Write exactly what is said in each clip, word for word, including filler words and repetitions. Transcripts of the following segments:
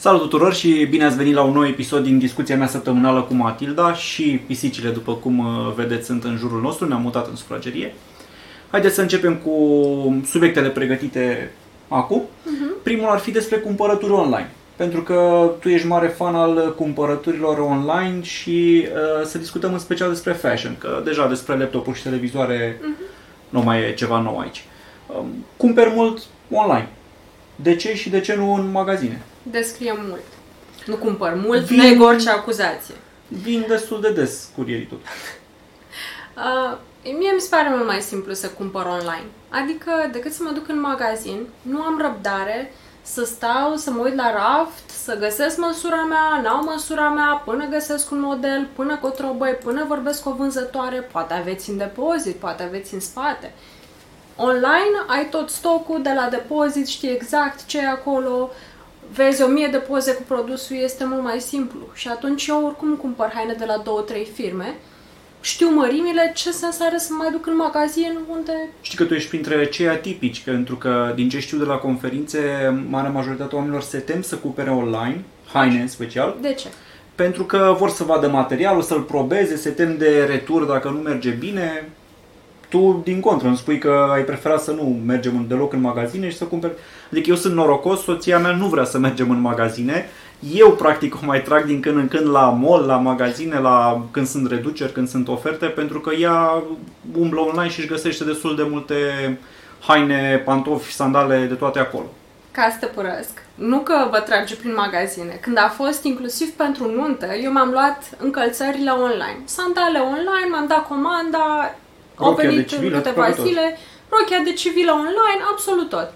Salut tuturor și bine ați venit la un nou episod din discuția mea săptămânală cu Matilda și pisicile, după cum vedeți, sunt în jurul nostru, ne-am mutat în sufragerie. Haideți să începem cu subiectele pregătite acum. Uh-huh. Primul ar fi despre cumpărături online, pentru că tu ești mare fan al cumpărăturilor online și uh, să discutăm în special despre fashion, că deja despre laptopuri și televizoare uh-huh. nu mai e ceva nou aici. Uh, cumperi mult online. De ce și de ce nu în magazine? Descrie mult. Nu cumpăr mult, Vin... neg orice acuzație. Vin destul de des curierii tot. Uh, mie mi se pare mult mai simplu să cumpăr online. Adică, decât să mă duc în magazin, nu am răbdare să stau, să mă uit la raft, să găsesc măsura mea, n-au măsura mea, până găsesc un model, până cotrobăi, până vorbesc cu o vânzătoare, poate aveți în depozit, poate aveți în spate. Online ai tot stocul de la depozit, știi exact ce e acolo, vezi o mie de poze cu produsul, este mult mai simplu. Și atunci eu oricum cumpăr haine de la două-trei firme, știu mărimile, ce sens are să mai duc în magazin unde... Știi că tu ești printre cei atipici, pentru că din ce știu de la conferințe, marea majoritatea oamenilor se tem să cumpere online, haine în special. De ce? Pentru că vor să vadă materialul, să-l probeze, se tem de retur dacă nu merge bine. Tu, din contră, îmi spui că ai preferat să nu mergem deloc în magazine și să cumperi... Adică eu sunt norocos, soția mea nu vrea să mergem în magazine. Eu, practic, o mai trag din când în când la mall, la magazine, la când sunt reduceri, când sunt oferte, pentru că ea umblă online și își găsește destul de multe haine, pantofi, sandale, de toate acolo. Ca stăpărăsc. Nu că vă trage prin magazine. Când a fost inclusiv pentru nuntă, eu m-am luat încălțările online. Sandale online, m-am dat comanda... Au venit în câteva zile, rochia de civilă online, absolut tot.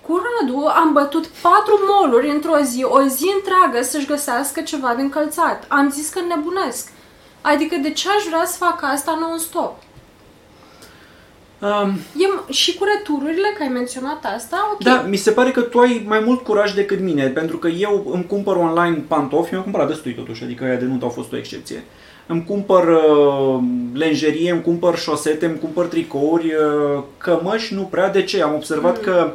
Cu Radu am bătut patru mall-uri într-o zi, o zi întreagă să-și găsească ceva de încălțat. Am zis că nebunesc. Adică de ce aș vrea să fac asta non-stop? Um, e, și cu retururile, că ai menționat asta, ok. Da, mi se pare că tu ai mai mult curaj decât mine, pentru că eu îmi cumpăr online pantofi, mi-am cumpărat destui totuși, adică aia de nuntă au fost o excepție. Îmi cumpăr uh, lenjerie, îmi cumpăr șosete, îmi cumpăr tricouri, uh, cămăși nu prea. De ce? Am observat mm. că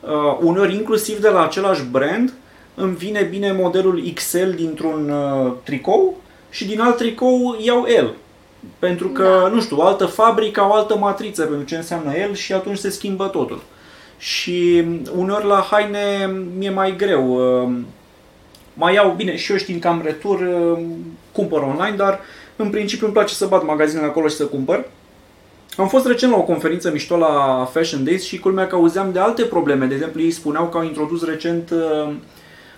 uh, uneori, inclusiv de la același brand, îmi vine bine modelul X L dintr-un uh, tricou și din alt tricou iau L. Pentru că, da. nu știu, o altă fabrică, o altă matriță pentru ce înseamnă L și atunci se schimbă totul. Și uneori la haine mi-e mai greu. Uh, Mai iau, bine, și eu știind că am retur, cumpăr online, dar în principiu îmi place să bat magazinele acolo și să cumpăr. Am fost recent la o conferință mișto la Fashion Days și culmea că auzeam de alte probleme. De exemplu, ei spuneau că au introdus recent, uh,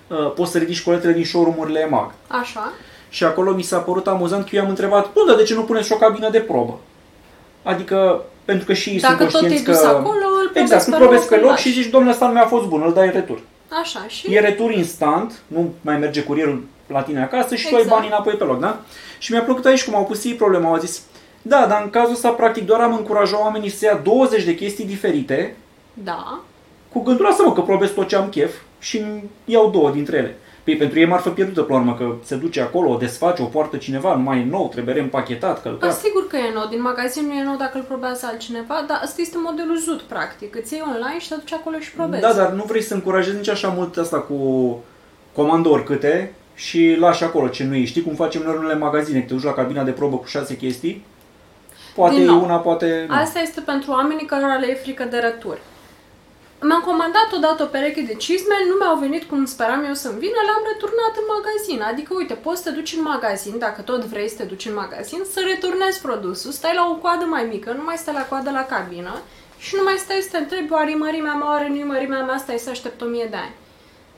uh, poți să ridici coletele din showroom-urile EMAG. Așa. Și acolo mi s-a părut amuzant că eu am întrebat, bă, dar de ce nu puneți și o cabină de probă? Adică, pentru că și ei sunt conștienți că... Dacă tot e dus acolo, îl exact, îl probezi pe loc și zici, domnule, ăsta nu mi-a fost bun, îl dai în retur. Așa, și... E retur instant, nu mai merge curierul la tine acasă și exact. Tu ai banii înapoi pe loc, da? Și mi-a plăcut aici cum au pus ei problema, au zis, da, dar în cazul ăsta practic doar am încurajat oamenii să ia douăzeci de chestii diferite, da, cu gândul asta, mă, că probez tot ce am chef și iau două dintre ele. Păi pentru ei e marfă pierdută, pe urmă, că se duce acolo, o desface, o poartă cineva, nu mai e nou, trebuie reîmpachetat, călcat. Păi sigur că e nou, din magazin nu e nou dacă îl probează altcineva, dar asta este modelul zut, practic. Îți iei online și te duci acolo și probezi. Da, dar nu vrei să încurajezi nici așa mult asta cu comandă oricâte și lași acolo ce nu e. Știi cum facem noi în unele magazine, că te duci la cabina de probă cu șase chestii? Poate e una, poate nu. Asta este pentru oamenii cărora le e frică de rături. Mi-am comandat odată o pereche de cizme, nu mi-au venit cum speram eu să-mi vină, le-am returnat în magazin. Adică, uite, poți să te duci în magazin, dacă tot vrei să te duci în magazin, să returnezi produsul, stai la o coadă mai mică, nu mai stai la coadă la cabină și nu mai stai să te întrebi, oare e mărimea mea, oare nu-i mărimea mea, stai să aștept o mie de ani.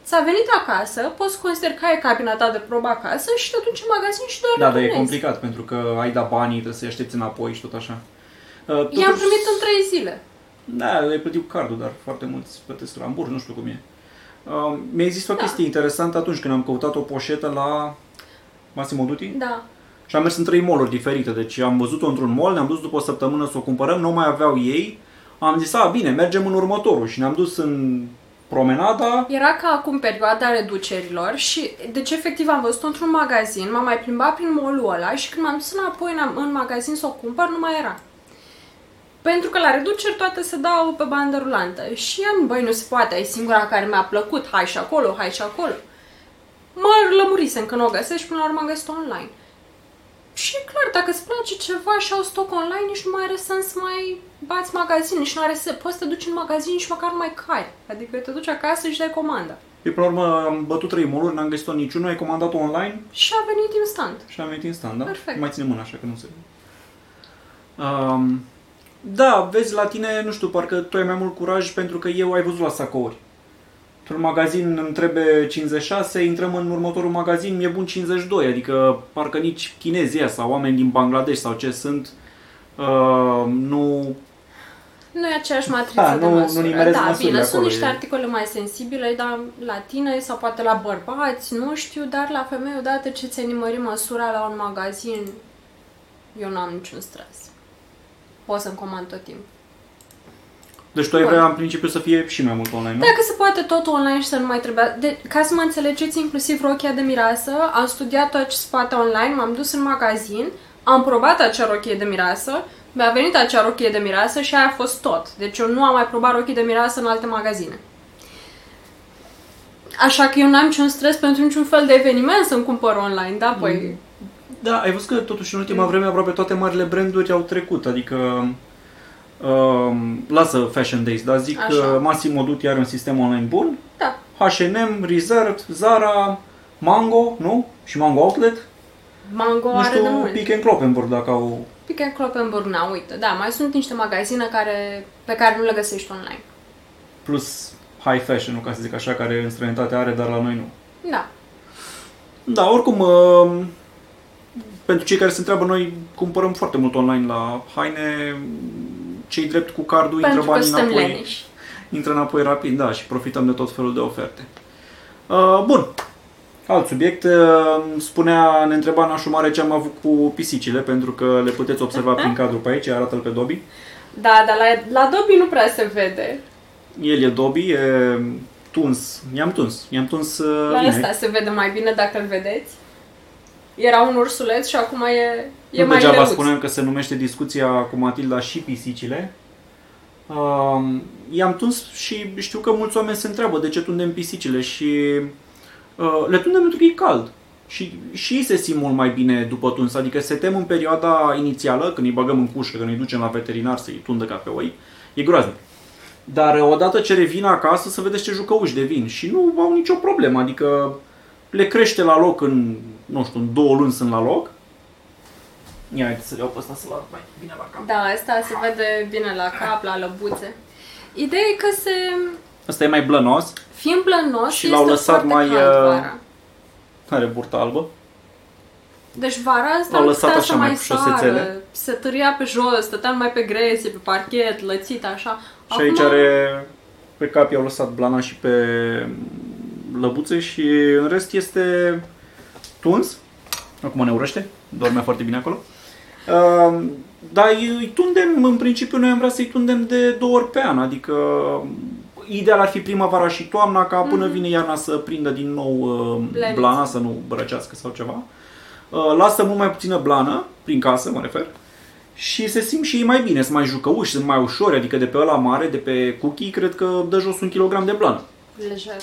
Ți-a venit acasă, poți consideri că ai cabina ta de probă acasă și te duci în magazin și doar returnezi. Da, dar e complicat, pentru că ai dat banii, trebuie să-i aștepți înapoi și tot așa. Uh, totuși... I-am primit în trei zile. Da, le-ai plătit cu cardul, dar foarte mulți plătesc la Hamburg, nu știu cum e. Uh, mi-a zis o da. chestie interesantă atunci când am căutat o poșetă la Massimo Dutti. Da. Și am mers în trei mall-uri diferite, deci am văzut-o într-un mall, ne-am dus după o săptămână să o cumpărăm, nu mai aveau ei. Am zis, a, bine, mergem în următorul și ne-am dus în promenada. Era ca acum perioada reducerilor și deci efectiv am văzut-o într-un magazin, m-am mai plimbat prin mall-ul ăla și când m-am dus înapoi în, în magazin să o cumpăr, nu mai era. Pentru că la reduceri toate se dau pe bandă rulantă. Și am, băi, nu se poate, e singura care mi-a plăcut, hai și acolo, hai și acolo. mă lămurisem că nu o găsești, până la urmă am găsit-o online. Și e clar, dacă îți place ceva și au stoc online, nici nu mai are sens mai bați magazin, nici nu are sens. Poți să te duci în magazin, nici măcar nu mai cari. Adică te duci acasă și dai comanda. Eu, pe urmă, am bătut trei mall-uri, n-am găsit-o niciunul, ai comandat-o online. Și a venit instant. Și a venit instant, da? Perfect. Mai ține mâna, așa că nu se... Um, da, vezi, la tine, nu știu, parcă tu ai mai mult curaj pentru că eu ai văzut la sacouri. Într-un magazin îmi trebuie cincizeci și șase, intrăm în următorul magazin, mi-e bun cincizeci și doi, adică parcă nici chinezii sau oameni din Bangladesh sau ce sunt, uh, nu... Nu e aceeași matriță da, de nu, măsură. Nu da, bine, sunt niște articole mai sensibile, dar la tine sau poate la bărbați, nu știu, dar la femei, odată ce ți-ai nimărit măsura la un magazin, eu nu am niciun stres. Pot să-mi comand tot timpul. Deci tu ai vrea în principiu să fie și mai mult online, nu? Dacă se poate tot online și să nu mai trebuia... De, ca să mă înțelegeți, inclusiv rochia de mireasă, am studiat tot ce se poate online, m-am dus în magazin, am probat acea rochie de mireasă, mi-a venit acea rochie de mireasă și aia a fost tot. Deci eu nu am mai probat rochii de mireasă în alte magazine. Așa că eu n-am niciun stres pentru niciun fel de eveniment să-mi cumpăr online, da? Păi... Da, ai văzut că totuși în ultima vreme aproape toate marile branduri au trecut, adică... Uh, lasă Fashion Days, dar zic Așa. că Massimo Dutti are un sistem online bun. Da. H and M, Reserved, Zara, Mango, nu? Și Mango Outlet. Mango nu știu, are de mult. Pick and Cloppenburg, dacă au... Pick and Cloppenburg, na, uite. Da, mai sunt niște magazine care, pe care nu le găsești online. Plus high fashion, ca să zic așa, care în străinătate are, dar la noi nu. Da. Da, oricum... Uh, pentru cei care se întreabă, noi cumpărăm foarte mult online la haine... Cei drept cu cardul pentru intră banii înapoi, leniși. Intră înapoi rapid, da, și profităm de tot felul de oferte. Uh, bun, alt subiect. Uh, spunea, ne întreba Nașu Mare ce am avut cu pisicile, pentru că le puteți observa prin cadru pe aici, arată-l pe Dobby. Da, dar la, la Dobby nu prea se vede. El e Dobby, e tuns, i-am tuns, i-am tuns uh, La bine. Asta se vede mai bine dacă îl vedeți. Era un ursuleț și acum e... E nu mai degeaba greuț. Spunem că se numește discuția cu Matilda și pisicile. Uh, i-am tuns și știu că mulți oameni se întreabă de ce tundem pisicile și uh, le tundem pentru că e cald. Și, și ei se simt mult mai bine după tuns, adică se tem în perioada inițială, când îi bagăm în cușcă, când îi ducem la veterinar să-i tundă ca pe oi, e groaznic. Dar odată ce revin acasă să vedeți ce jucăuși devin și nu au nicio problemă, adică le crește la loc în, nu știu, în două luni sunt la loc. Ia, uite să le iau pe ăsta să l-arăt mai bine la cap. Da, asta se vede bine la cap, la lăbuțe. Ideea e că se... Asta e mai blănos. Fiind blănos și l-au lăsat mai... Vara. Are burtă albă. Deci vara asta l-au lăsat așa mai cu șosețele. Se târia pe jos, stătea mai pe gresie, pe parchet, lățit, așa. Și acum... aici are... Pe cap i-au lăsat blana și pe lăbuțe și în rest este tuns. Acum ne urăște, dormea foarte bine acolo. Uh, dar îi tundem, în principiu, noi am vrea să-i tundem de două ori pe an, adică ideal ar fi primăvara și toamna, ca până mm-hmm. vine iarna să prindă din nou uh, blana, să nu brăcească sau ceva. Uh, lasă mult mai puțină blană, prin casă mă refer, și se simt și ei mai bine, sunt mai jucăuși, sunt mai ușori, adică de pe ăla mare, de pe cookie, cred că dă jos un kilogram de blană. Lejer.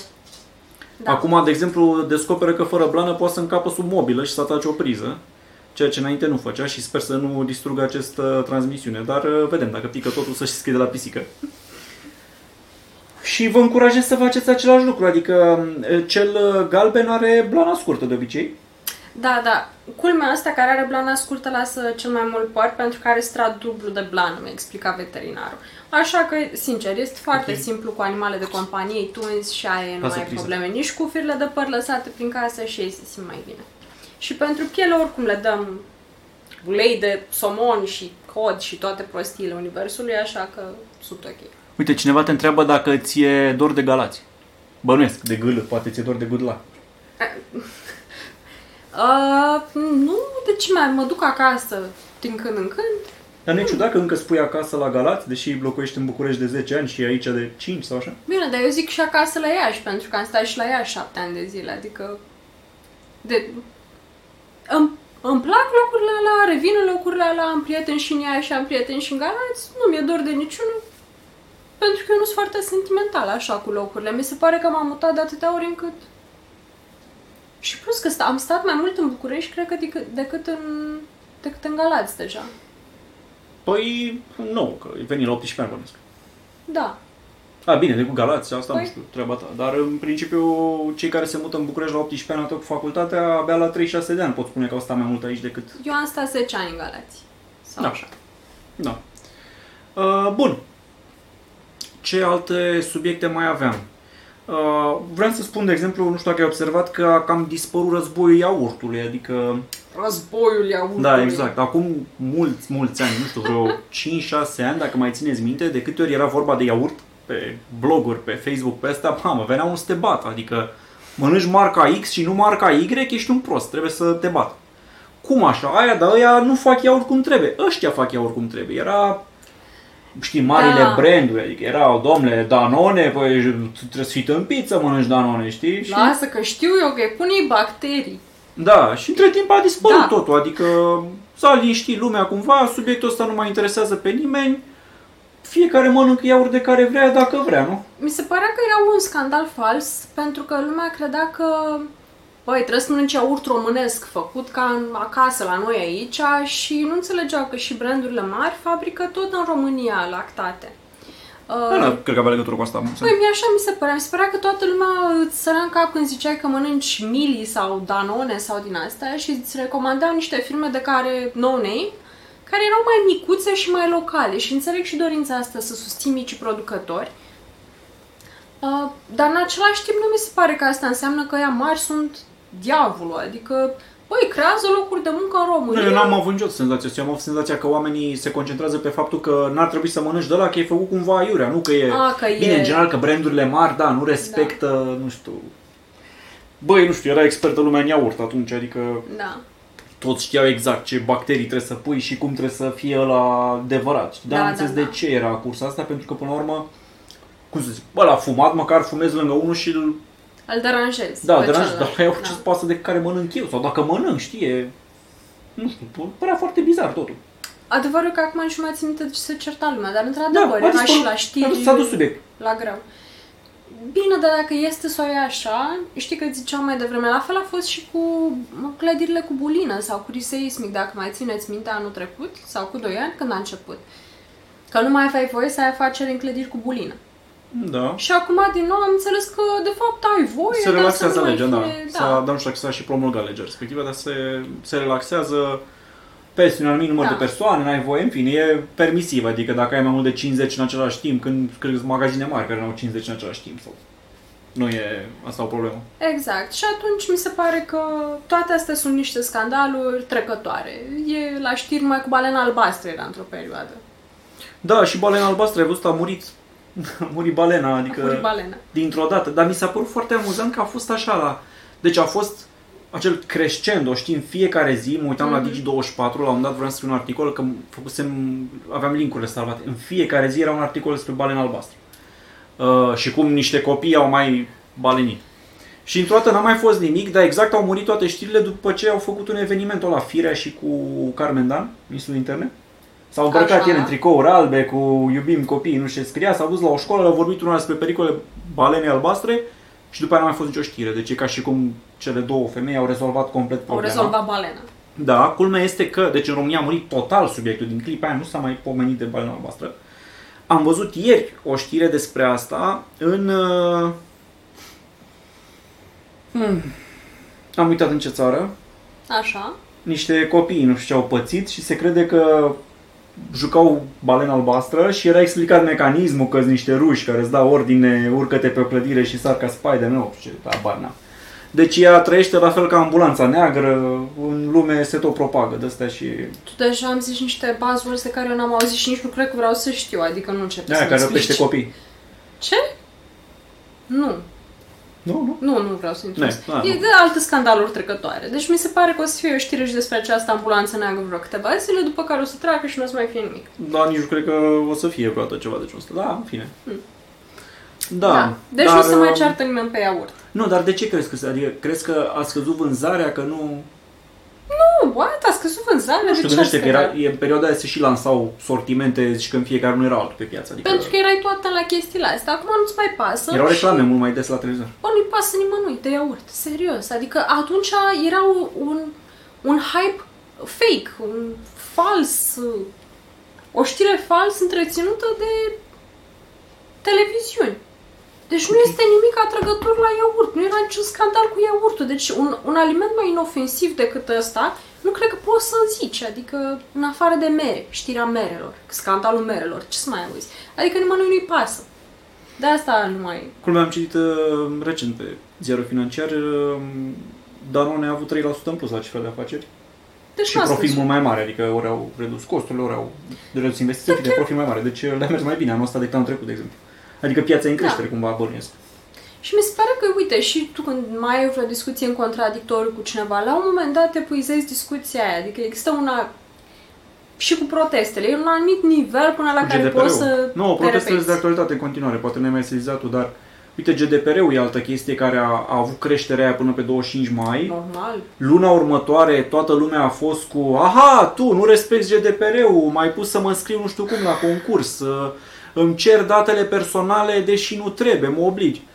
Da. Acum, de exemplu, descoperă că fără blană poate să încapă sub mobilă și să atace o priză, ceea ce înainte nu făcea și sper să nu distrugă această transmisiune, dar vedem dacă pică totul să știți că e de la pisică. Și vă încurajez să faceți același lucru, adică cel galben are blana scurtă de obicei. Da, da. Culmea asta care are blana scurtă lasă cel mai mult păr pentru că are strat dublu de blană, mi-a explicat veterinarul. Așa că, sincer, este foarte okay. simplu cu animale de companie, tunzi și aia nu mai ai probleme nici cu firele de păr lăsate prin casă și ei se simt mai bine. Și pentru piele oricum le dăm ulei de somon și cod și toate prostiile universului, așa că sunt ok. Uite, cineva te întreabă dacă ți-e dor de galați. Bănuiesc, de gâlă, poate ți-e dor de gudla. Uh, nu, de ce mai mă duc acasă din când în când. Dar nu e ciudat că încă spui acasă la Galați, deși blocuiești în București de zece ani și aici de cinci sau așa? Bine, dar eu zic și acasă la Iași, pentru că am stat și la Iași șapte ani de zile, adică... De... Îmi, îmi plac locurile alea, revin în locurile alea, am prieteni și în Iași, am prieteni și în Galați, nu mi-e dor de niciunul, pentru că eu nu sunt foarte sentimentală așa cu locurile. Mi se pare că m-am mutat de atâtea ori încât... Și plus că sta, am stat mai mult în București, cred că, dec- decât, în, decât în Galați deja. Păi, nu, că venim la optsprezece ani, bănesc. Da. A, bine, de cu Galați, asta păi... nu treaba ta. Dar, în principiu, cei care se mută în București la optsprezece ani, atât cu facultatea, abia la treizeci și șase de ani pot spune că au stat mai mult aici decât... Eu am stat zece ani în Galați. Sau da. Așa. Da. Uh, bun. Ce alte subiecte mai aveam? Uh, vreau să spun, de exemplu, nu știu dacă ai observat că a cam dispărut războiul iaurtului, adică... Războiul iaurtului. Da, exact. Acum mulți, mulți ani, nu știu, vreo cinci șase ani, dacă mai țineți minte, de câte ori era vorba de iaurt pe bloguri, pe Facebook, pe astea, mamă, venea un să te bată, adică mănânci marca X și nu marca Y, ești un prost, trebuie să te bată. Cum așa? Aia, dar ăia nu fac iaurt cum trebuie, ăștia fac iaurt cum trebuie, era... Știi, marile da. Branduri, adică erau, domnule, Danone, păi trebuie să fii tâmpit să mănânci Danone, știi? Și... Lasă că știu eu că îi pune bacterii. Da, și între timp a dispărut da. Totul, adică s-a liniștit lumea cumva, subiectul ăsta nu mai interesează pe nimeni, fiecare mănâncă iaurt de care vrea, dacă vrea, nu? Mi se părea că era un scandal fals, pentru că lumea credea că, băi, trebuie să mănânci iaurt românesc făcut ca acasă la noi aici și nu înțelegeau că și brandurile mari fabrică tot în România lactate. Da, uh, cred că avea legătură cu asta. Păi, așa mi se părea. Mi se părea că toată lumea îți sărea în cap când ziceai că mănânci Mili sau Danone sau din astea și îți recomandau niște firme de care no-name, care erau mai micuțe și mai locale și înțeleg și dorința asta să susții micii producători. Uh, dar în același timp nu mi se pare că asta înseamnă că ea mari sunt diavolul, adică, băi, creează locuri de muncă în România. Eu n-am avut niciodată senzația asta, eu am avut senzația că oamenii se concentrează pe faptul că n-ar trebui să mănânci de ăla, că e făcut cumva aiurea, nu că e... A, că bine, e... în general, că brandurile mari, da, nu respectă, da. Nu știu... Băi, nu știu, era expertă lumea în iaurt atunci, adică... Da. Toți știau exact ce bacterii trebuie să pui și cum trebuie să fie ăla adevărat. Dar da, am înțeles da, da. de ce era cursa asta, pentru că, până la urmă, cum să zic, ăla fumat, măcar fumezi lângă unul și îl... Îl deranjezi. Da, deranjezi, dar e orice spasă de care mănânc eu. Sau dacă mănânc, știe... Nu știu, părea foarte bizar totul. Adevărul că acum și mai țin minte de ce se certa lumea, dar într-adevăr, da, era și la știri... S-a dus subiect. La greu. Bine, dar dacă este sau e așa, știi că ziceam mai devreme, la fel a fost și cu clădirile cu bulină sau cu riseismic, dacă mai țineți minte anul trecut sau cu doi ani, când a început. Că nu mai aveai voie să ai afaceri în clădiri cu bulină. Da. Și acum din nou am înțeles că de fapt ai voie. Se relaxează legea, da. S-a, da, nu știu dacă s-a și promulgat legea respectivă, dar se, se relaxează peste un anumit număr da. de persoane, n-ai voie, în fine, e permisiv, adică dacă ai mai mult de cincizeci în același timp, când cred că sunt magazine mari care n-au cincizeci în același timp, sau nu e asta o problemă. Exact. Și atunci mi se pare că toate astea sunt niște scandaluri trecătoare. E la știri mai cu balena albastră era într-o perioadă. Da, și balena albastră, ai văzut, a murit. A murit balena, adică murit balena. Dintr-o dată. Dar mi s-a părut foarte amuzant că a fost așa la... Deci a fost acel crescendo, știi, în fiecare zi, mă uitam mm-hmm. la Digi douăzeci și patru, la un dat vreau să scriu un articol, că făcusem, aveam link-urile salvate. În fiecare zi era un articol despre balena albastră. Uh, și cum niște copii au mai balenit. Și într-o dată n-a mai fost nimic, dar exact au murit toate știrile după ce au făcut un eveniment ăla, Firea și cu Carmen Dan, ministrul interne. S-au îmbrăcat el în tricouri albe cu iubim copiii, nu știu ce scria, s-au dus la o școală, au vorbit una despre pericole balenei albastre și după aia n-a mai fost nicio știre. Deci e ca și cum cele două femei au rezolvat complet problema. Au rezolvat balena. Da, culmea este că, deci în România a murit total subiectul din clipa aia, nu s-a mai pomenit de balena albastră. Am văzut ieri o știre despre asta în... Uh... Hmm. Am uitat în ce țară. Așa. Niște copii, nu știu ce, au pățit și se crede că... jucau balena albastră și era explicat mecanismul că sunt niște ruși care îți dau ordine, urcă-te pe o clădire și sar ca Spider-Man, nu știu ce, abar n-am. Deci ea trăiește la fel ca ambulanța neagră, în lume se tot propagă de astea și... Tu deja am zis niște buzzwords de care eu n-am auzit și nici nu cred că vreau să știu, adică nu începe să-mi care răpește copii. Ce? Nu. Nu, nu? Nu, nu vreau să intru. E de alte scandaluri trecătoare. Deci mi se pare că o să fie o știre și despre această ambulanță neagră vreo câteva zile, după care o să treacă și nu o să mai fie nimic. Da, nici nu cred că o să fie vreodată ceva de genul ăsta. Da, în fine. Hmm. Da, da. Deci dar, nu se mai ceartă nimeni pe iaurt. Nu, dar de ce crezi că... Adică crezi că a scăzut vânzarea, că nu... Nu, what? A scăzut vânzarea. Zara, nu știu, de ce știu, era, era? În perioada aia se și lansau sortimente, zici că în fiecare nu era altul pe piață. Adică pentru că erai toată la chestiile astea, acum nu-ți mai pasă. Erau reclame și... mult mai des la televizor. Bă, nu-i pasă nimănui de iaurt, serios. Adică atunci era un, un hype fake, un fals, o știre fals întreținută de televiziuni. Deci nu este nimic atrăgător la iaurt, nu era niciun scandal cu iaurtul. Deci un, un aliment mai inofensiv decât ăsta, nu cred că poți să zici, adică în afară de mere, știrea merelor, scandalul merelor, ce să mai auzi? Adică nimănui nu-i pasă. De asta nu mai... Culmea, am citit uh, recent pe ziarul financiar, uh, Danone a avut trei la sută în plus la cifra de afaceri. Deci și profit mult mai mare, adică ori au redus costurile, ori au redus investiții, de profit mai mare. Deci le-a mers mai bine anul ăsta decât anul trecut, de exemplu. Adică piața e în creștere, da, cumva, bănuiesc. Și mi se pare că, uite, și tu când mai ai vreo discuție în contradictoriu cu cineva, la un moment dat epuizezi discuția aia. Adică există una... și cu protestele. E un anumit nivel până la care poți să... Nu, protestele sunt de actualitate în continuare. Poate n-ai mai sezizat-o, dar... Uite, G D P R-ul e altă chestie care a, a avut creșterea aia până pe douăzeci și cinci mai. Normal. Luna următoare toată lumea a fost cu... Aha, tu nu respecti G D P R-ul, m-ai pus să mă înscriu nu știu cum la concurs... Îmi cer datele personale, deși nu trebuie, mă obligi.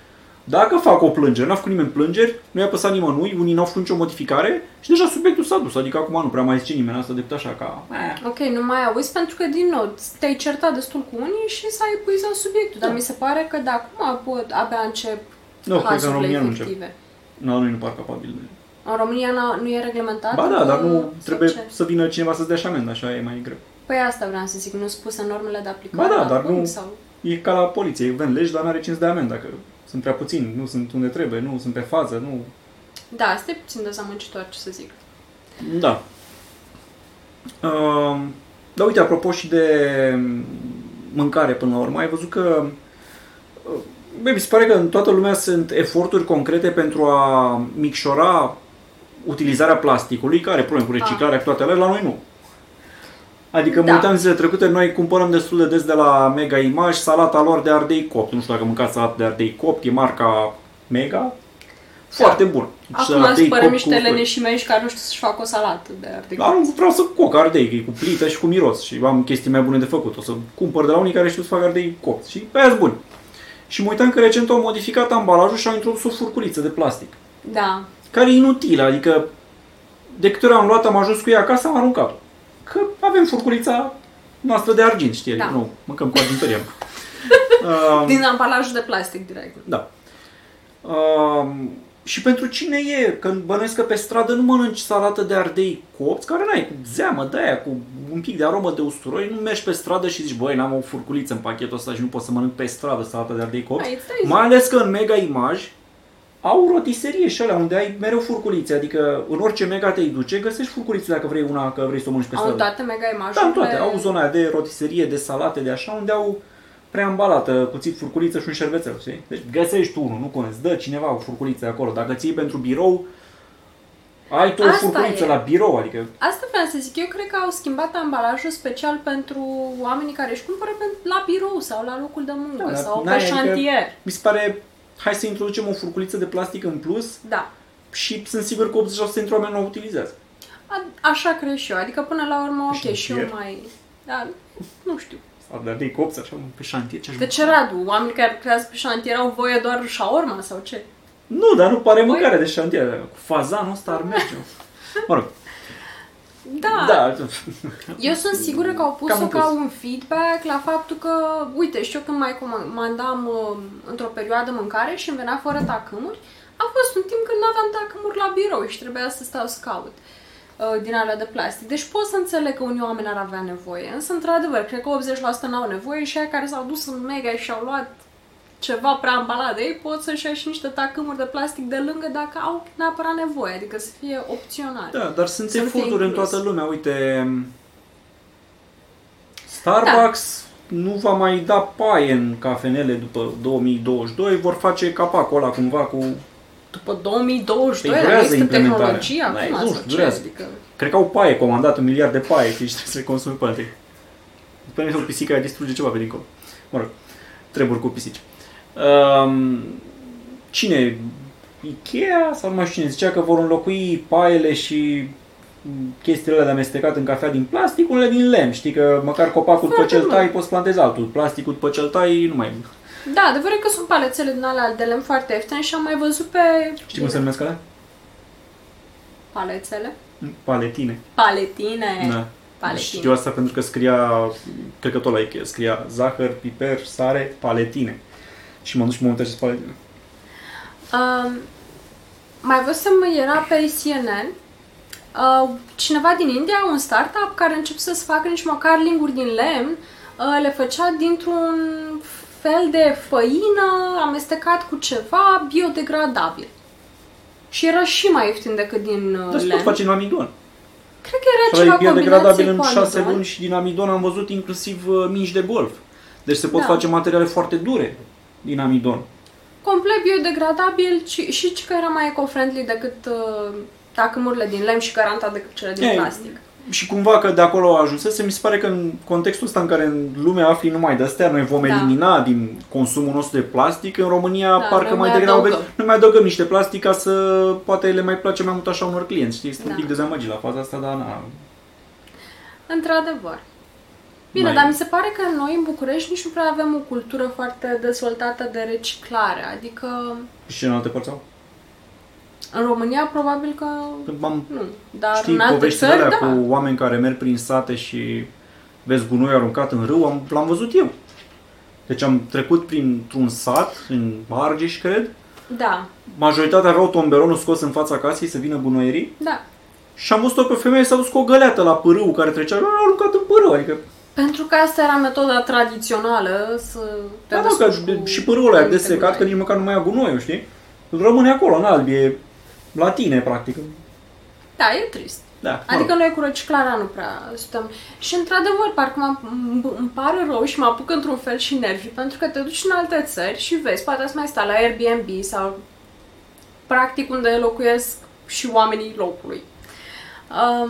Dacă fac o plângere, n-a făcut nimeni plângeri, nu i-a păsat nimănui, unii n-au făcut nicio modificare și deja subiectul s-a dus. Adică acum nu prea mai zice nimeni asta decât așa ca... Ok, nu mai auzi pentru că, din nou, te-ai certat destul cu unii și s-a epuizat subiectul. Dar da, mi se pare că de acum pot, abia încep no, cazurile efective. Nu, no, nu e nu par capabil de... În România nu e reglementat? Ba da, dar nu trebuie cer. Să vină cineva să-ți dea șament, așa e mai greu. Păi asta vreau să zic, nu spus în normele de aplicare. Ba da, dar acum, nu, sau... e ca la poliție, ven legi, dar n-are cinci de amendă, dacă sunt prea puțini, nu sunt unde trebuie, nu sunt pe fază, nu... Da, asta e puțin dezamăgitor, ce să zic. Da. Uh, dar uite, apropo și de mâncare până la urmă, ai văzut că... Uh, bă, mi se pare că în toată lumea sunt eforturi concrete pentru a micșora utilizarea plasticului, care are probleme cu reciclarea, cu toate alea, la noi nu. Adică da, mă uitam zilele trecute, noi cumpărăm destul de des de la Mega Image salata lor de ardei copt. Nu știu dacă mâncați salata de ardei copt, e marca Mega. Foarte da, bun. Acum îmi spără niște leneși mei și care nu știu să-și facă o salată de ardei copt. Dar nu vreau să coc ardei, că e cu plită și cu miros și am chestii mai bune de făcut. O să cumpăr de la unii care știu să facă ardei copt și aia-s bun. Și mă uitam că recent au modificat ambalajul și au introdus o furculiță de plastic. Da. Care e inutilă, adică de câte ori am luat, am ajuns cu ea acasă, am aruncat-o. Că avem furculița noastră de argint, știi? Da. Nu, mâncăm cu argintăria. um, Din ambalajul de plastic, direct. Da. Um, și pentru cine e? Când bănuiesc că pe stradă nu mănânci salată de ardei copți, care n-ai, cu zeamă de aia, cu un pic de aromă de usturoi, nu mergi pe stradă și zici, băi, n-am o furculiță în pachetul ăsta și nu pot să mănânc pe stradă salată de ardei copți. Hai, mai ales că în Mega Image au rotiserie și alea, unde ai mereu furculițe, adică în orice Mega te-i duce, găsești furculițe dacă vrei una, că vrei să o mănânci pe stradă. Au toate Mega Image-urile? Da, toate. Au zona aia de rotiserie, de salate, de așa, unde au preambalată puțin furculiță și un șervețel, știi? Deci găsești tu unul, nu conezi, dă cineva o furculiță acolo. Dacă ții pentru birou, ai tu o furculiță la birou, adică... Asta vreau să zic, eu cred că au schimbat ambalajul special pentru oamenii care își cumpără la birou sau la locul de muncă, da, sau pe șantier. Adică, mi se pare... Hai să introducem o furculiță de plastic în plus, da, și sunt sigur că optzeci la sută dintre oameni nu o utilizează. A, așa cred și eu, adică până la urmă, ok, și eu mai... Da, nu știu. Sau de ardei copți, așa, pe șantier. De ce, Radu? Oamenii care creează pe șantier au voie doar șaorma sau ce? Nu, dar nu pare voie? Mâncare de șantier. Cu fazanul ăsta ar merge. Mă rog. Da. Da. Eu sunt sigură că au pus-o ca un feedback la faptul că, uite, și eu când mai comandam uh, într-o perioadă mâncare și îmi venea fără tacâmuri, a fost un timp când nu aveam tacâmuri la birou și trebuia să stau să caut uh, din alea de plastic. Deci pot să înțeleg că unii oameni ar avea nevoie, însă, într-adevăr, cred că optzeci la sută n-au nevoie și aia care s-au dus în Mega și au luat ceva preambalat de ei pot să-și ia și niște tacâmuri de plastic de lângă dacă au neapărat nevoie, adică să fie opțional. Da, dar sunt eforturi în toată lumea, uite, Starbucks da, nu va mai da paie în cafenele după două mii douăzeci și doi, vor face capacul ăla cumva cu... După două mii douăzeci și doi, dar este tehnologia acum, nu durează. Adică... Cred că au paie, comandat un miliard de paie, și trebuie să le consumi pe întâi. Până o pisică aia distruge ceva pe dincolo. Mă rog, treburi cu pisici. Um, cine? Ikea? Sau nu mai știu cine zicea că vor înlocui paiele și chestiile alea de amestecat în cafea din plastic, unele din lemn, știi că măcar copacul pe cel tai poți plantezi altul, plasticul pe cel tai nu mai... Da, adevărat că sunt palețele din alea de lemn foarte ieftine și am mai văzut pe... Știi cum se numesc alea? Palețele? Paletine. Paletine. Da. Paletine. Știu asta pentru că scria, cred că tot la Ikea, scria zahăr, piper, sare, paletine. Și mă duc și mă untășesc paletine. Um, mai văzusem, era pe C N N, uh, cineva din India, un startup care începe să-ți facă nici măcar linguri din lemn, uh, le făcea dintr-un fel de făină amestecat cu ceva biodegradabil. Și era și mai ieftin decât din lemn. Dar se pot face în amidon. Cred că era ceva biodegradabil în șase luni și din amidon am văzut inclusiv mingi de golf. Deci se pot da. face materiale foarte dure din amidon. Complet biodegradabil și, și că era mai eco-friendly decât uh, tacâmurile din lemn și garantat decât cele din Ei, plastic. Și cumva că de acolo ajunsese, mi se pare că în contextul ăsta în care în lume afli numai de-astea, noi vom da. elimina din consumul nostru de plastic, în România da, parcă mai degrabă nu mai adăugăm niște plastic ca să poate le mai place mai mult așa unor clienți. Știi? Este da. un pic dezamăgit la faza asta, dar na. Într-adevăr. Bine, mai... dar mi se pare că noi în București nici nu prea avem o cultură foarte dezvoltată de reciclare, adică... Și în alte părți au? În România probabil că am, nu, dar știi, în alte țări, da. cu oameni care merg prin sate și vezi gunoi aruncat în râu, am, l-am văzut eu. Deci am trecut printr-un sat, în Argeș, cred. Da. Majoritatea aveau tomberonul scos în fața casei să vină gunoierii. Da. Și am văzut-o pe femeie, s-a dus cu o găleată la pârâu care trecea, l-a aruncat în pârâu, adică... Pentru că asta era metoda tradițională, să te da, da, cu... și pârâul ăla e desecat, că nici măcar nu mai ia gunoiul, știi? Rămâne acolo, în alb, e la tine, practic. Da, e trist. Da, adică noi cu reciclarea nu prea stăm. Și într-adevăr, parcă îmi pare rău și mă apuc într-un fel și nervii, pentru că te duci în alte țări și vezi, poate ați mai stat la Airbnb sau practic unde locuiesc și oamenii locului. Um,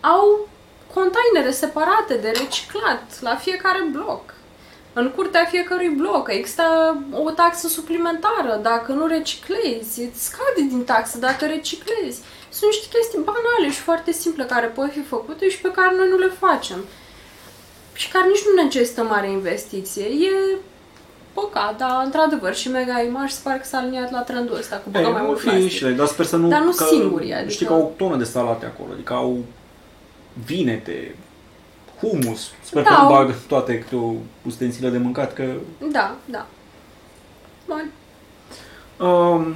au... containere separate de reciclat la fiecare bloc. În curtea fiecărui bloc există o taxă suplimentară. Dacă nu reciclezi, îți scade din taxă dacă reciclezi. Sunt niște chestii banale și foarte simple care pot fi făcute și pe care noi nu le facem. Și care nici nu necesită mare investiție. E păcat, dar într-adevăr și Mega Image se pare că s-a aliniat la trendul ăsta cu băga mai mult plastic. Dar sper să nu... Dar nu că, singuri, adică... Știi că au o tonă de salate acolo, adică au... vinete, humus, sper da, că nu bag toate câte o ustensile de mâncat, că... Da, da. Bun. Um,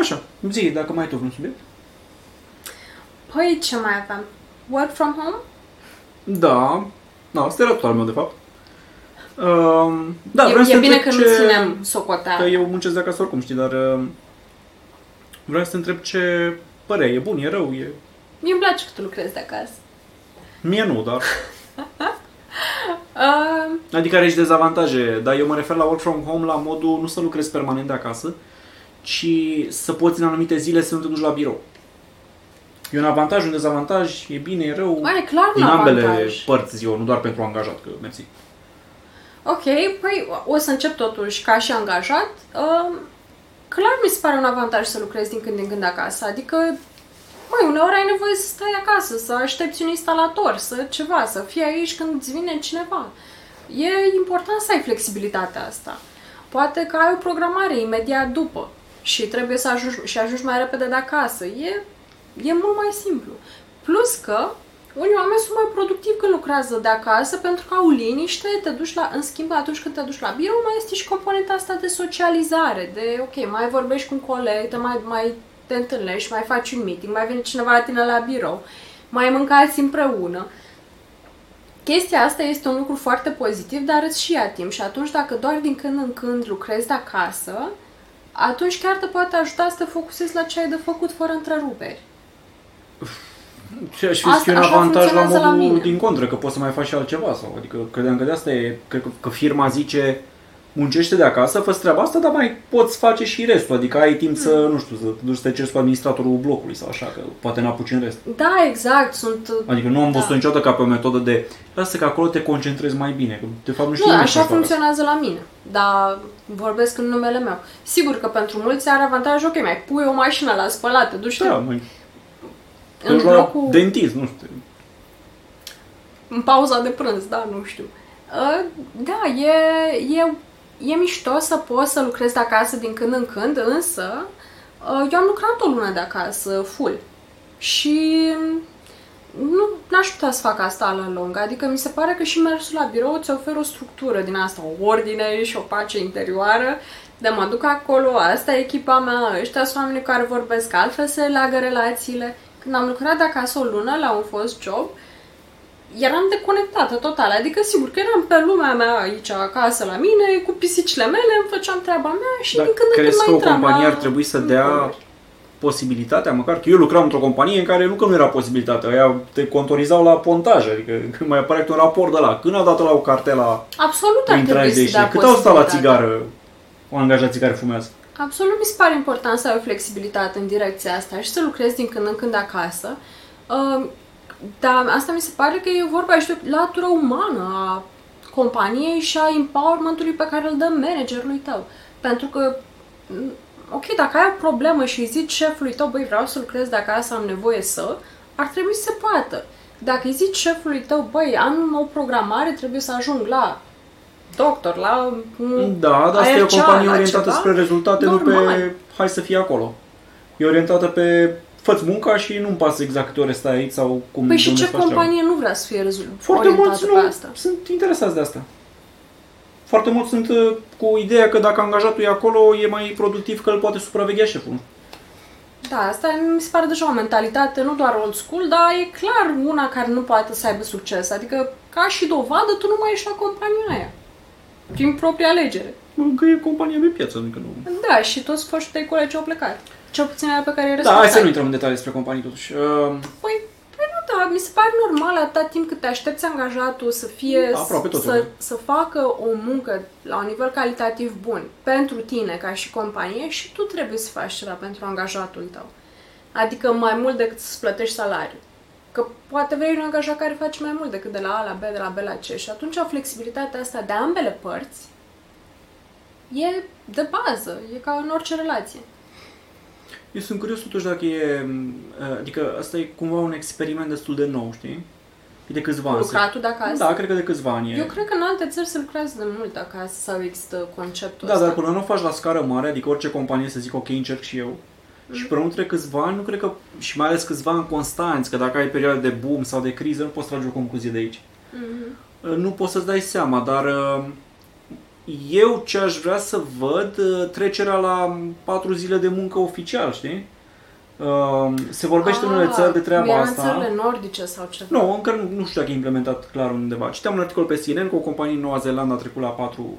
așa, zi, dacă mai ai tu vreun subiect? Păi, ce mai aveam? Work from home? Da, da, asta era tot al meu, de fapt. Um, da, vreau să te întreb că ce... nu ținem socoteală. Că eu muncesc de acasă oricum, știi, dar uh, vreau să te întreb ce părea, e bun, e rău, e... Mie îmi place că tu lucrezi de acasă. Mie nu, dar... uh... Adică are și dezavantaje, dar eu mă refer la work from home la modul nu să lucrezi permanent de acasă, ci să poți în anumite zile să nu te duci la birou. E un avantaj, un dezavantaj, e bine, e rău, mai, clar din ambele avantaj. Părți, eu, nu doar pentru angajat, că mersi. Ok, păi o să încep totuși ca și angajat. Uh, clar mi se pare un avantaj să lucrezi din când în când acasă, adică măi, uneori ai nevoie să stai acasă, să aștepți un instalator, să ceva, să fii aici când îți vine cineva. E important să ai flexibilitatea asta. Poate că ai o programare imediat după și trebuie să ajungi, și ajungi mai repede de acasă. E, e mult mai simplu. Plus că unii oameni sunt mai productivi când lucrează de acasă pentru că au liniște, te duci la, în schimb atunci când te duci la birou mai este și componenta asta de socializare, de ok, mai vorbești cu un coleg, te mai... mai te întâlnești, mai faci un meeting, mai vine cineva la tine la birou, mai mâncați împreună. Chestia asta este un lucru foarte pozitiv, dar îți și ia timp și atunci dacă doar din când în când lucrezi de acasă, atunci chiar te poate ajuta să te focusezi la ce ai de făcut fără întreruperi. Și aș fi asta, un avantaj la modul la din contră, că poți să mai faci și altceva. Sau, adică credeam că de asta e, cred că, că firma zice... Muncește de acasă, fă treaba asta, dar mai poți face și restul, adică ai timp să, hmm. nu știu, să duci să te ceri cu administratorul blocului sau așa, că poate n-apuci în rest. Da, exact, sunt... Adică nu am văzut da. niciodată ca pe o metodă de lasă că acolo te concentrezi mai bine, că de fapt nu știu... Nu, așa funcționează acasă. La mine, dar vorbesc în numele meu. Sigur că pentru mulți are avantaj, ok, mai pui o mașină la spălat, te duci... Da, mai... În la locul... dentist, nu știu. În pauza de prânz, da, nu știu. Da, e, e, e mișto să poți să lucrezi de acasă din când în când, însă eu am lucrat o lună de acasă, full. Și nu n-aș putea să fac asta la lung. Adică mi se pare că și mersul la birou îți oferă o structură din asta, o ordine și o pace interioară. De mă duc acolo, asta e echipa mea, ăștia sunt oamenii care vorbesc, altfel se leagă relațiile. Când am lucrat de acasă o lună la un fost job, eram deconectată total, adică sigur că eram pe lumea mea aici, acasă, la mine, cu pisicile mele, îmi făceam treaba mea și din când în când mai intram. Crezi că o companie ar trebui să dea posibilitatea, măcar că eu lucram într-o companie în care nu era posibilitatea, aia te contorizau la pontaj, adică când mai apare un raport de la când a dat la o cartela. Absolut ar trebui să dea. Cât au stat la țigară o angajații care fumează? Absolut mi se pare important să ai o flexibilitate în direcția asta și să lucrezi din când în când acasă. Uh, Dar asta mi se pare că e vorba și de latura umană a companiei și a empowerment-ului pe care îl dă managerului tău. Pentru că, ok, dacă ai o problemă și îi zici șefului tău, băi, vreau să lucrez de acasă, am nevoie să, ar trebui să se poată. Dacă îi zici șefului tău, băi, am o programare, trebuie să ajung la doctor, la da, dar asta e o companie orientată ceva, spre rezultate, normal. Nu pe hai să fii acolo. E orientată pe fă-ți munca și nu-mi pasă exact câte ore stai aici sau cum... Păi și ce companie treaba. Nu vrea să fie rezolvată foarte mulți nu asta. Sunt interesați de asta. Foarte mulți sunt cu ideea că dacă angajatul e acolo, e mai productiv că îl poate supraveghea șeful. Da, asta mi se pare deja o mentalitate, nu doar old school, dar e clar una care nu poate să aibă succes. Adică, ca și dovadă, tu nu mai ești la compania aia. Prin propria alegere. Că e compania pe piață, adică nu... Da, și toți foștii tăi colegi au plecat. Cel puțin aia pe care e responsabilitatea. Da, hai să nu intrăm în detalii despre companii, totuși. Păi, păi nu, da, mi se pare normal atâta timp cât te aștepți angajatul să fie... Aproape tot să, să facă o muncă la un nivel calitativ bun pentru tine, ca și companie, și tu trebuie să faci ceva pentru angajatul tău. Adică mai mult decât să-ți plătești salariul. Că poate vrei un angajat care face mai mult decât de la A la B, de la B la C. Și atunci flexibilitatea asta de ambele părți e de bază, e ca în orice relație. Eu sunt curios totuși dacă e, adică asta e cumva un experiment destul de nou, știi? E de câțiva ani. Lucratul de acasă? Da, cred că de câțiva ani e. Eu cred că în alte țări se lucrează de mult acasă sau există conceptul da, ăsta. Da, dar până nu o faci la scară mare, adică orice companie să zic ok, încerc și eu. Mm-hmm. Și până între câțiva ani, nu cred că, și mai ales câțiva ani constanți, că dacă ai perioade de boom sau de criză, nu poți trage o concluzie de aici. Mm-hmm. Nu poți să-ți dai seama, dar... Eu ce aș vrea să văd, trecerea la patru zile de muncă oficial, știi? Se vorbește ah, în unele țări de treaba asta. În țările nordice sau ceva? Nu, încă nu, nu știu dacă e implementat clar undeva. Citeam un articol pe C N N că o companie în Noua Zeelandă a trecut la patru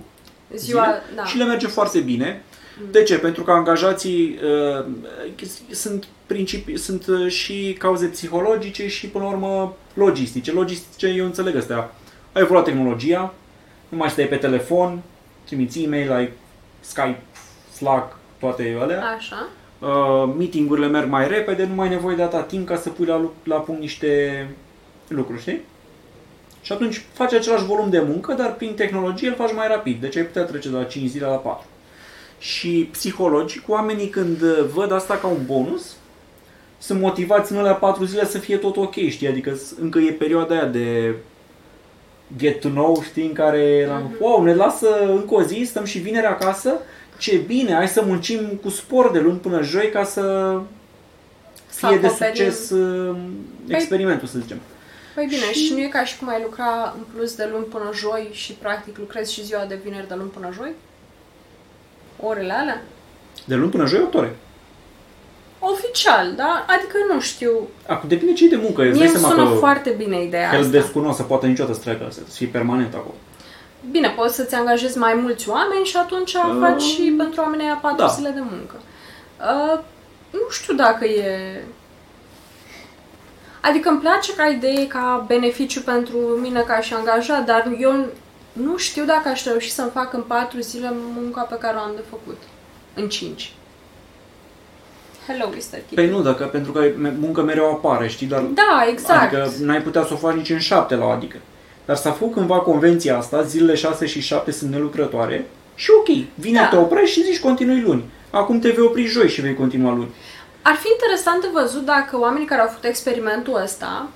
Ziua, zile da. Și le merge foarte bine. De ce? Pentru că angajații uh, sunt, principi, sunt și cauze psihologice și, până la urmă, logistice. Logistice, eu înțeleg astea. A evoluat tehnologia. Nu mai stai pe telefon, trimiți e-mail, ai Skype, Slack, toate alea. Așa. Uh, meeting-urile merg mai repede, nu mai ai nevoie de atât timp ca să pui la, la punct niște lucruri, știi? Și atunci faci același volum de muncă, dar prin tehnologie îl faci mai rapid. Deci ai putea trece de la cinci zile la patru. Și psihologic, oamenii când văd asta ca un bonus, sunt motivați în alea patru zile să fie tot ok, știi? Adică încă e perioada aia de... get to know, știi, în care uh-huh. wow, ne lasă încă o zi, stăm și vineri acasă, ce bine, hai să muncim cu spor de luni până joi ca să fie S-a de acoperim. Succes experimentul, păi, să zicem. Păi bine, și... și nu e ca și cum ai lucra în plus de luni până joi și practic lucrezi și ziua de vineri de luni până joi? Orele alea? De luni până joi, opt ore. Oficial, da? Adică nu știu. Acum depinde ce e de muncă. Mie îmi sună că foarte bine ideea asta. Că îl descunosc, să poată niciodată să treacă, să fii permanent acolo. Bine, poți să-ți angajezi mai mulți oameni și atunci uh, faci și pentru oamenii aia patru da. zile de muncă. Uh, nu știu dacă e... Adică îmi place ca idee, ca beneficiu pentru mine ca și angajat, dar eu nu știu dacă aș reuși să-mi fac în patru zile munca pe care o am de făcut. În cinci. Hello, mister Kitty. Păi nu, dacă, pentru că muncă mereu apare, știi, dar... Da, exact. Adică n-ai putea să o faci nici în șapte la adică. Dar s-a făcut cândva convenția asta, zilele șase și șapte sunt nelucrătoare și ok, vine, da. Te oprești și zici continui luni. Acum te vei opri joi și vei continua luni. Ar fi interesant de văzut dacă oamenii care au făcut experimentul ăsta,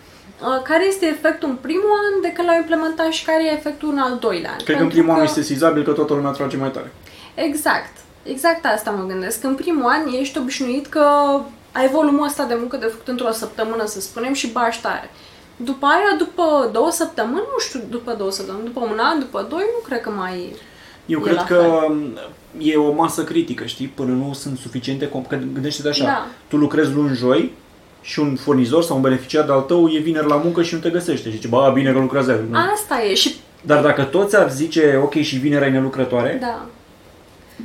care este efectul în primul an de când l-au implementat și care e efectul în al doilea an. Cred că în primul că... an este sizabil că toată lumea trage mai tare. Exact. Exact asta mă gândesc. În primul an ești obișnuit că ai volumul ăsta de muncă de făcut într-o săptămână, să spunem, și bași tare. După aia, după două săptămâni, nu știu, după două săptămâni, după un an, după doi, nu cred că mai... Eu cred că e o masă critică, știi? Până nu sunt suficiente... Că gândește-te așa, da. Tu lucrezi luni joi și un furnizor sau un beneficiar de-al tău e vineri la muncă și nu te găsește. Și zice, ba, bine că lucrează. Nu? Asta e. Și... Dar dacă toți ar zice, ok, și vineri ai nelucrătoare... Da.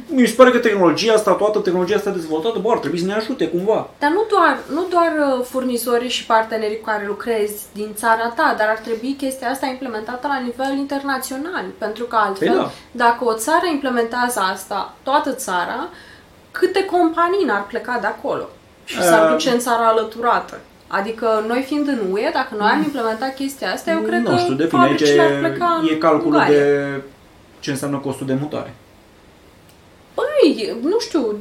Mi se pare că tehnologia asta, toată tehnologia asta dezvoltată, bă, ar trebui să ne ajute cumva. Dar nu doar, nu doar furnizorii și partenerii cu care lucrezi din țara ta, dar ar trebui chestia asta implementată la nivel internațional. Pentru că altfel, păi da. Dacă o țară implementează asta, toată țara, câte companii n-ar pleca de acolo și s-ar duce în țara alăturată. Adică noi fiind în U E, dacă noi am implementat chestia asta, eu cred nu știu, că fabricile ar pleca e calculul în de ce înseamnă costul de mutare. Păi, nu știu,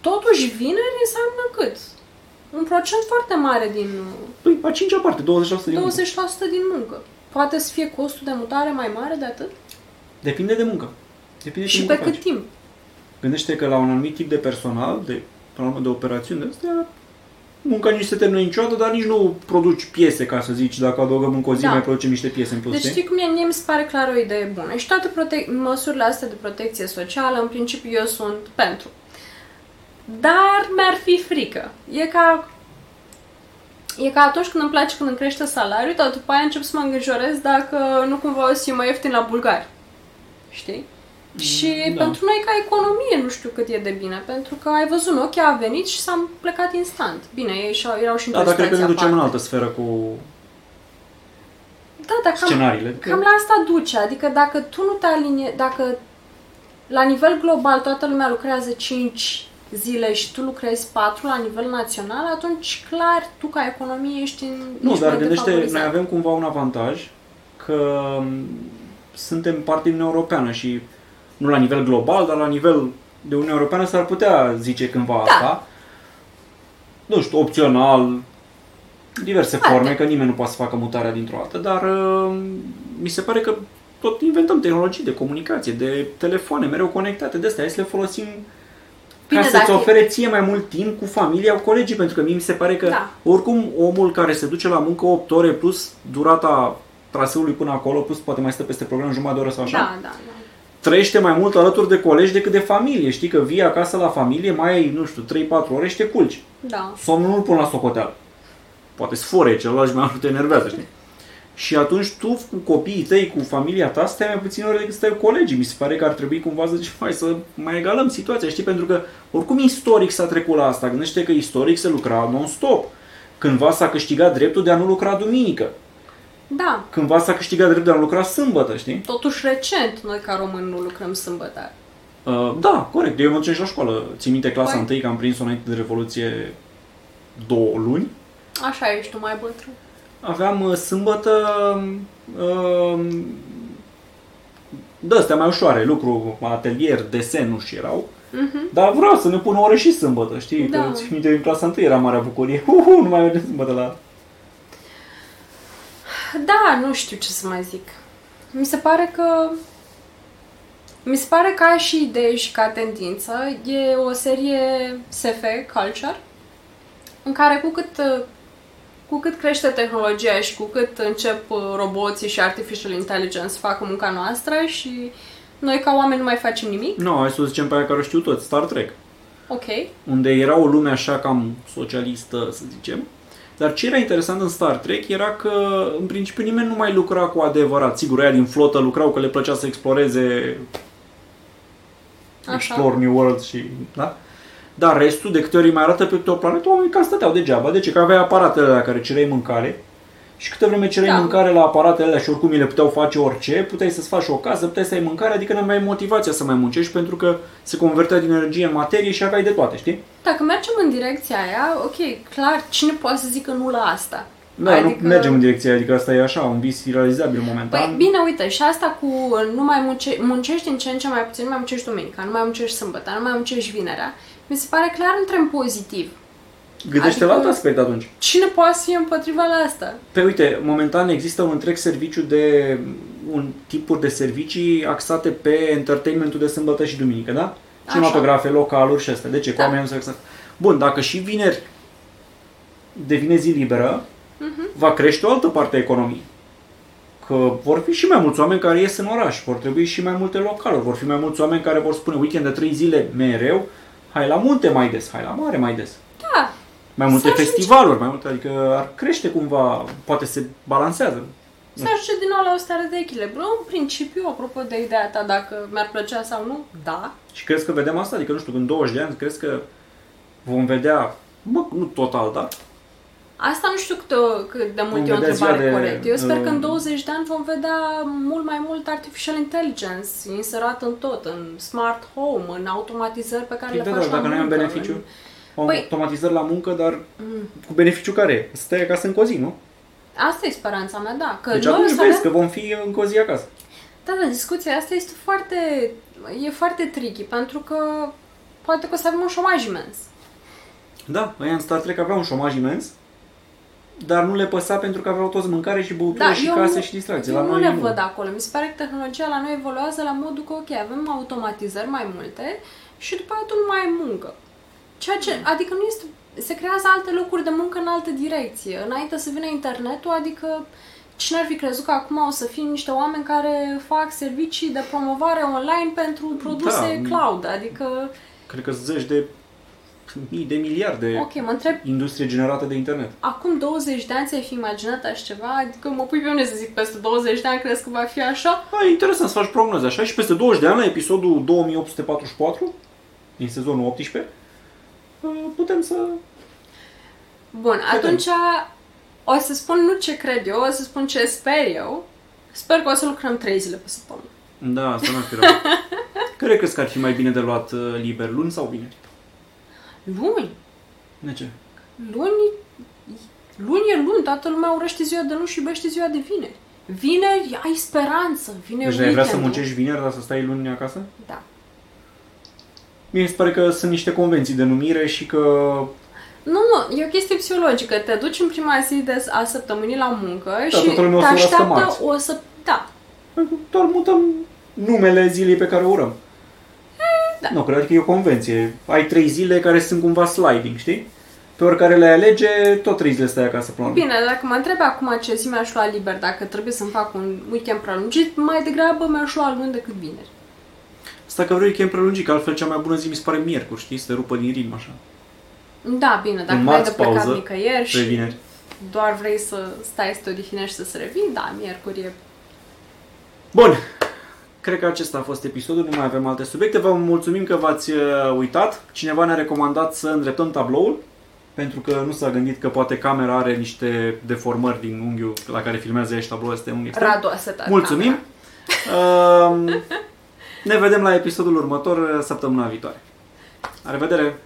totuși vineri înseamnă cât? Un procent foarte mare din... Păi, a cincea parte, douăzeci la sută din muncă. douăzeci la sută din muncă. Poate să fie costul de mutare mai mare de atât? Depinde de muncă. Depinde și de muncă pe cât faci. Timp? Gândește că la un anumit tip de personal, de, de operațiuni de astea, munca nici se termină niciodată, dar nici nu produci piese, ca să zici, dacă adăugăm încă o zi, da. Mai producem niște piese în plus. Deci știi cum e, mie mi se pare clar o idee bună. Și toate protec- măsurile astea de protecție socială, în principiu, eu sunt pentru. Dar mi-ar fi frică. E ca, e ca atunci când îmi place când îmi crește salariul, dar după aia încep să mă îngrijorez dacă nu cumva o să mai ieftin la bulgari. Știi? Și da. Pentru noi ca economie nu știu cât e de bine, pentru că ai văzut, în ochi a venit și s-a plecat instant. Bine, ei erau și într-o situație aparte. Da, dar cred că ne ducem în altă sferă cu da, da, cam, scenariile. Cam la asta duce, adică dacă tu nu te alinie, dacă la nivel global toată lumea lucrează cinci zile și tu lucrezi patru la nivel național, atunci clar tu ca economie ești în... Nu, dar gândește, noi avem cumva un avantaj că suntem parte din Europeană și nu la nivel global, dar la nivel de Uniunea Europeană s-ar putea zice cândva da. Asta. Nu știu, opțional, diverse Alte. forme, că nimeni nu poate să facă mutarea dintr-o dată, dar uh, mi se pare că tot inventăm tehnologii de comunicație, de telefoane mereu conectate, de astea, hai să le folosim bine, ca să-ți ofere ție mai mult timp cu familia, cu colegii, pentru că mie mi se pare că da. Oricum omul care se duce la muncă opt ore plus durata traseului până acolo, plus poate mai stă peste program jumătate de oră sau așa, da, da, da. Trăiește mai mult alături de colegi decât de familie. Știi că vii acasă la familie, mai ai, nu știu, trei patru ore și te culci. Da. Somnul nu-l pun la socoteală. Poate sfore, celălalt mai mult te enervează, știi? Și atunci tu cu copiii tăi, cu familia ta, stai mai puțin ore decât stai cu colegii. Mi se pare că ar trebui cumva să zici, hai să mai egalăm situația, știi? Pentru că oricum istoric s-a trecut la asta. Gândește că istoric se lucra non-stop. Cândva s-a câștigat dreptul de a nu lucra duminică. Da. Cândva s-a câștigat dreptul de a lucra sâmbătă, știi? Totuși recent, noi ca români nu lucrăm sâmbătă. Uh, da, corect. Eu mă duceam și la școală. Țin minte clasa întâi că am prins-o înainte de Revoluție două luni. Așa ești tu mai bătrân. Aveam uh, sâmbătă uh, de-astea mai ușoare, lucru, atelier, desen, nu știu erau. Uh-huh. Dar vreau să ne pun o oră și sâmbătă, știi? Da. Că țin minte, în clasa întâi era marea bucurie. Uhu, nu mai mergem sâmbătă la... Da, nu știu ce să mai zic. Mi se pare că... Mi se pare ca și idee și ca tendință e o serie S F, culture, în care cu cât, cu cât crește tehnologia și cu cât încep roboții și artificial intelligence să facă munca noastră și noi ca oameni nu mai facem nimic. Nu, no, hai să zicem pe aia care o știu toți, Star Trek. Ok. Unde era o lume așa cam socialistă, să zicem. Dar ce era interesant în Star Trek era că, în principiu, nimeni nu mai lucra cu adevărat. Sigur, aia din flotă lucrau că le plăcea să exploreze Explore New World și... Da? Dar restul, de câte ori mai arată pe câte o planetă, oamenii cam stăteau degeaba. De ce? Că aveai aparatele alea care cereai mâncare și câte vreme cereai da. Mâncare la aparatele alea și oricum le puteau face orice, puteai să-ți faci o casă, puteai să ai mâncare, adică nu aveai motivația să mai muncești pentru că se convertea din energie în materie și aveai de toate, știi? Dacă mergem în direcția aia, ok, clar, cine poate să zică nu la asta? Da, adică... nu mergem în direcția aia, adică asta e așa, un vis realizabil momentan. Păi bine, uite, și asta cu nu mai munce... muncești din ce în ce mai puțin, nu mai muncești duminica, nu mai muncești sâmbătă, nu mai muncești vinerea, mi se pare clar un trend pozitiv. Gândește adică la alt aspect atunci. Cine poate să fie împotriva la asta? Păi uite, momentan există un întreg serviciu de un tipuri de servicii axate pe entertainmentul de sâmbătă și duminică, da? Cinematografe, localuri și astea. De ce? Da. Cu oamenii nu se... Bun, dacă și vineri devine zi liberă, uh-huh. va crește o altă parte a economiei. Că vor fi și mai mulți oameni care ies în oraș, vor trebui și mai multe localuri, vor fi mai mulți oameni care vor spune weekend de trei zile mereu, hai la munte mai des, hai la mare mai des. Da. Mai multe festivaluri, mai multe, adică ar crește cumva, poate se balansează. Să ajunge din nou la o stare de echilibru. În principiu, apropo de ideea ta, dacă mi-ar plăcea sau nu, da. Și crezi că vedem asta? Adică, nu știu, în douăzeci de ani, crezi că vom vedea, bă, nu total, da? Asta nu știu cât, cât de mult vom e o întrebare corectă. Eu sper uh, că în douăzeci de ani vom vedea mult mai mult artificial intelligence inserat în tot, în smart home, în automatizări pe care le faci la muncă. Dacă nu ai un beneficiu, păi, automatizări la muncă, dar mm. cu beneficiu care e? Să stai acasă încă o zi, nu? Asta e speranța mea, da. Că deci noi atunci vezi avem... că vom fi încă o zi acasă. Da, da, discuția asta este foarte, e foarte tricky, pentru că poate că o să avem un șomaj imens. Da, ăia în Star Trek aveau un șomaj imens, dar nu le păsa pentru că aveau toți mâncare și băutură da, și case nu, și distracție. Eu la nu le nu. văd acolo. Mi se pare că tehnologia la noi evoluează la modul că, ok, avem automatizări mai multe și după aceea nu mai ai muncă. Ceea ce, adică nu este... Se creează alte locuri de muncă în altă direcție. Înainte să vină internetul, adică cine ar fi crezut că acum o să fie niște oameni care fac servicii de promovare online pentru produse da, cloud, adică... Cred că zeci de mii de miliarde okay, mă întreb, industrie generată de internet. Acum douăzeci de ani ți-ai fi imaginat așa ceva? Adică mă pui pe mine să zic peste douăzeci de ani crezi că va fi așa? Da, e interesant să faci prognoze așa și peste douăzeci de ani la episodul două mii opt sute patruzeci și patru din sezonul optsprezece putem să... Bun, atunci o să spun nu ce cred eu, o să spun ce sper eu. Sper că o să lucrăm trei zile pe săptămână. Da, asta n-ar fi rău. Care crezi că ar fi mai bine de luat liber, luni sau vineri? Luni? De ce? Luni, luni e luni, toată lumea urăște ziua de luni și iubește ziua de vineri. Vineri ai speranță, vineri deci, weekend-ul. Deci vrea să muncești vineri, dar să stai luni acasă? Da. Mie se pare că sunt niște convenții de numire și că... Nu, nu, e o chestie psihologică. Te duci în prima zi de a săptămânii la muncă da, și te așteaptă o să... Da. Doar mutăm numele zilei pe care o urăm. E, da. Nu, cred că e o convenție. Ai trei zile care sunt cumva sliding, știi? Pe oricare le alege, tot trei zile stai acasă până la urmă. Bine, dacă mă întreb acum ce zi mi-aș lua liber, dacă trebuie să-mi fac un weekend prelungit, mai degrabă mi-aș lua luni decât vineri. Asta că vreau weekend prelungit, că altfel cea mai bună zi mi se pare miercuri, știi? Să te rupă din ritm, așa. Da, bine, dacă n-ai de plecat nicăieri și vineri. Doar vrei să stai să te odihnești și să se revii, da, miercuri e... Bun! Cred că acesta a fost episodul, nu mai avem alte subiecte. Vă mulțumim că v-ați uitat. Cineva ne-a recomandat să îndreptăm tabloul, pentru că nu s-a gândit că poate camera are niște deformări din unghiul la care filmează ea și tabloul este unghi extrem. Radu a setat mulțumim! Ne vedem la episodul următor săptămâna viitoare. La revedere!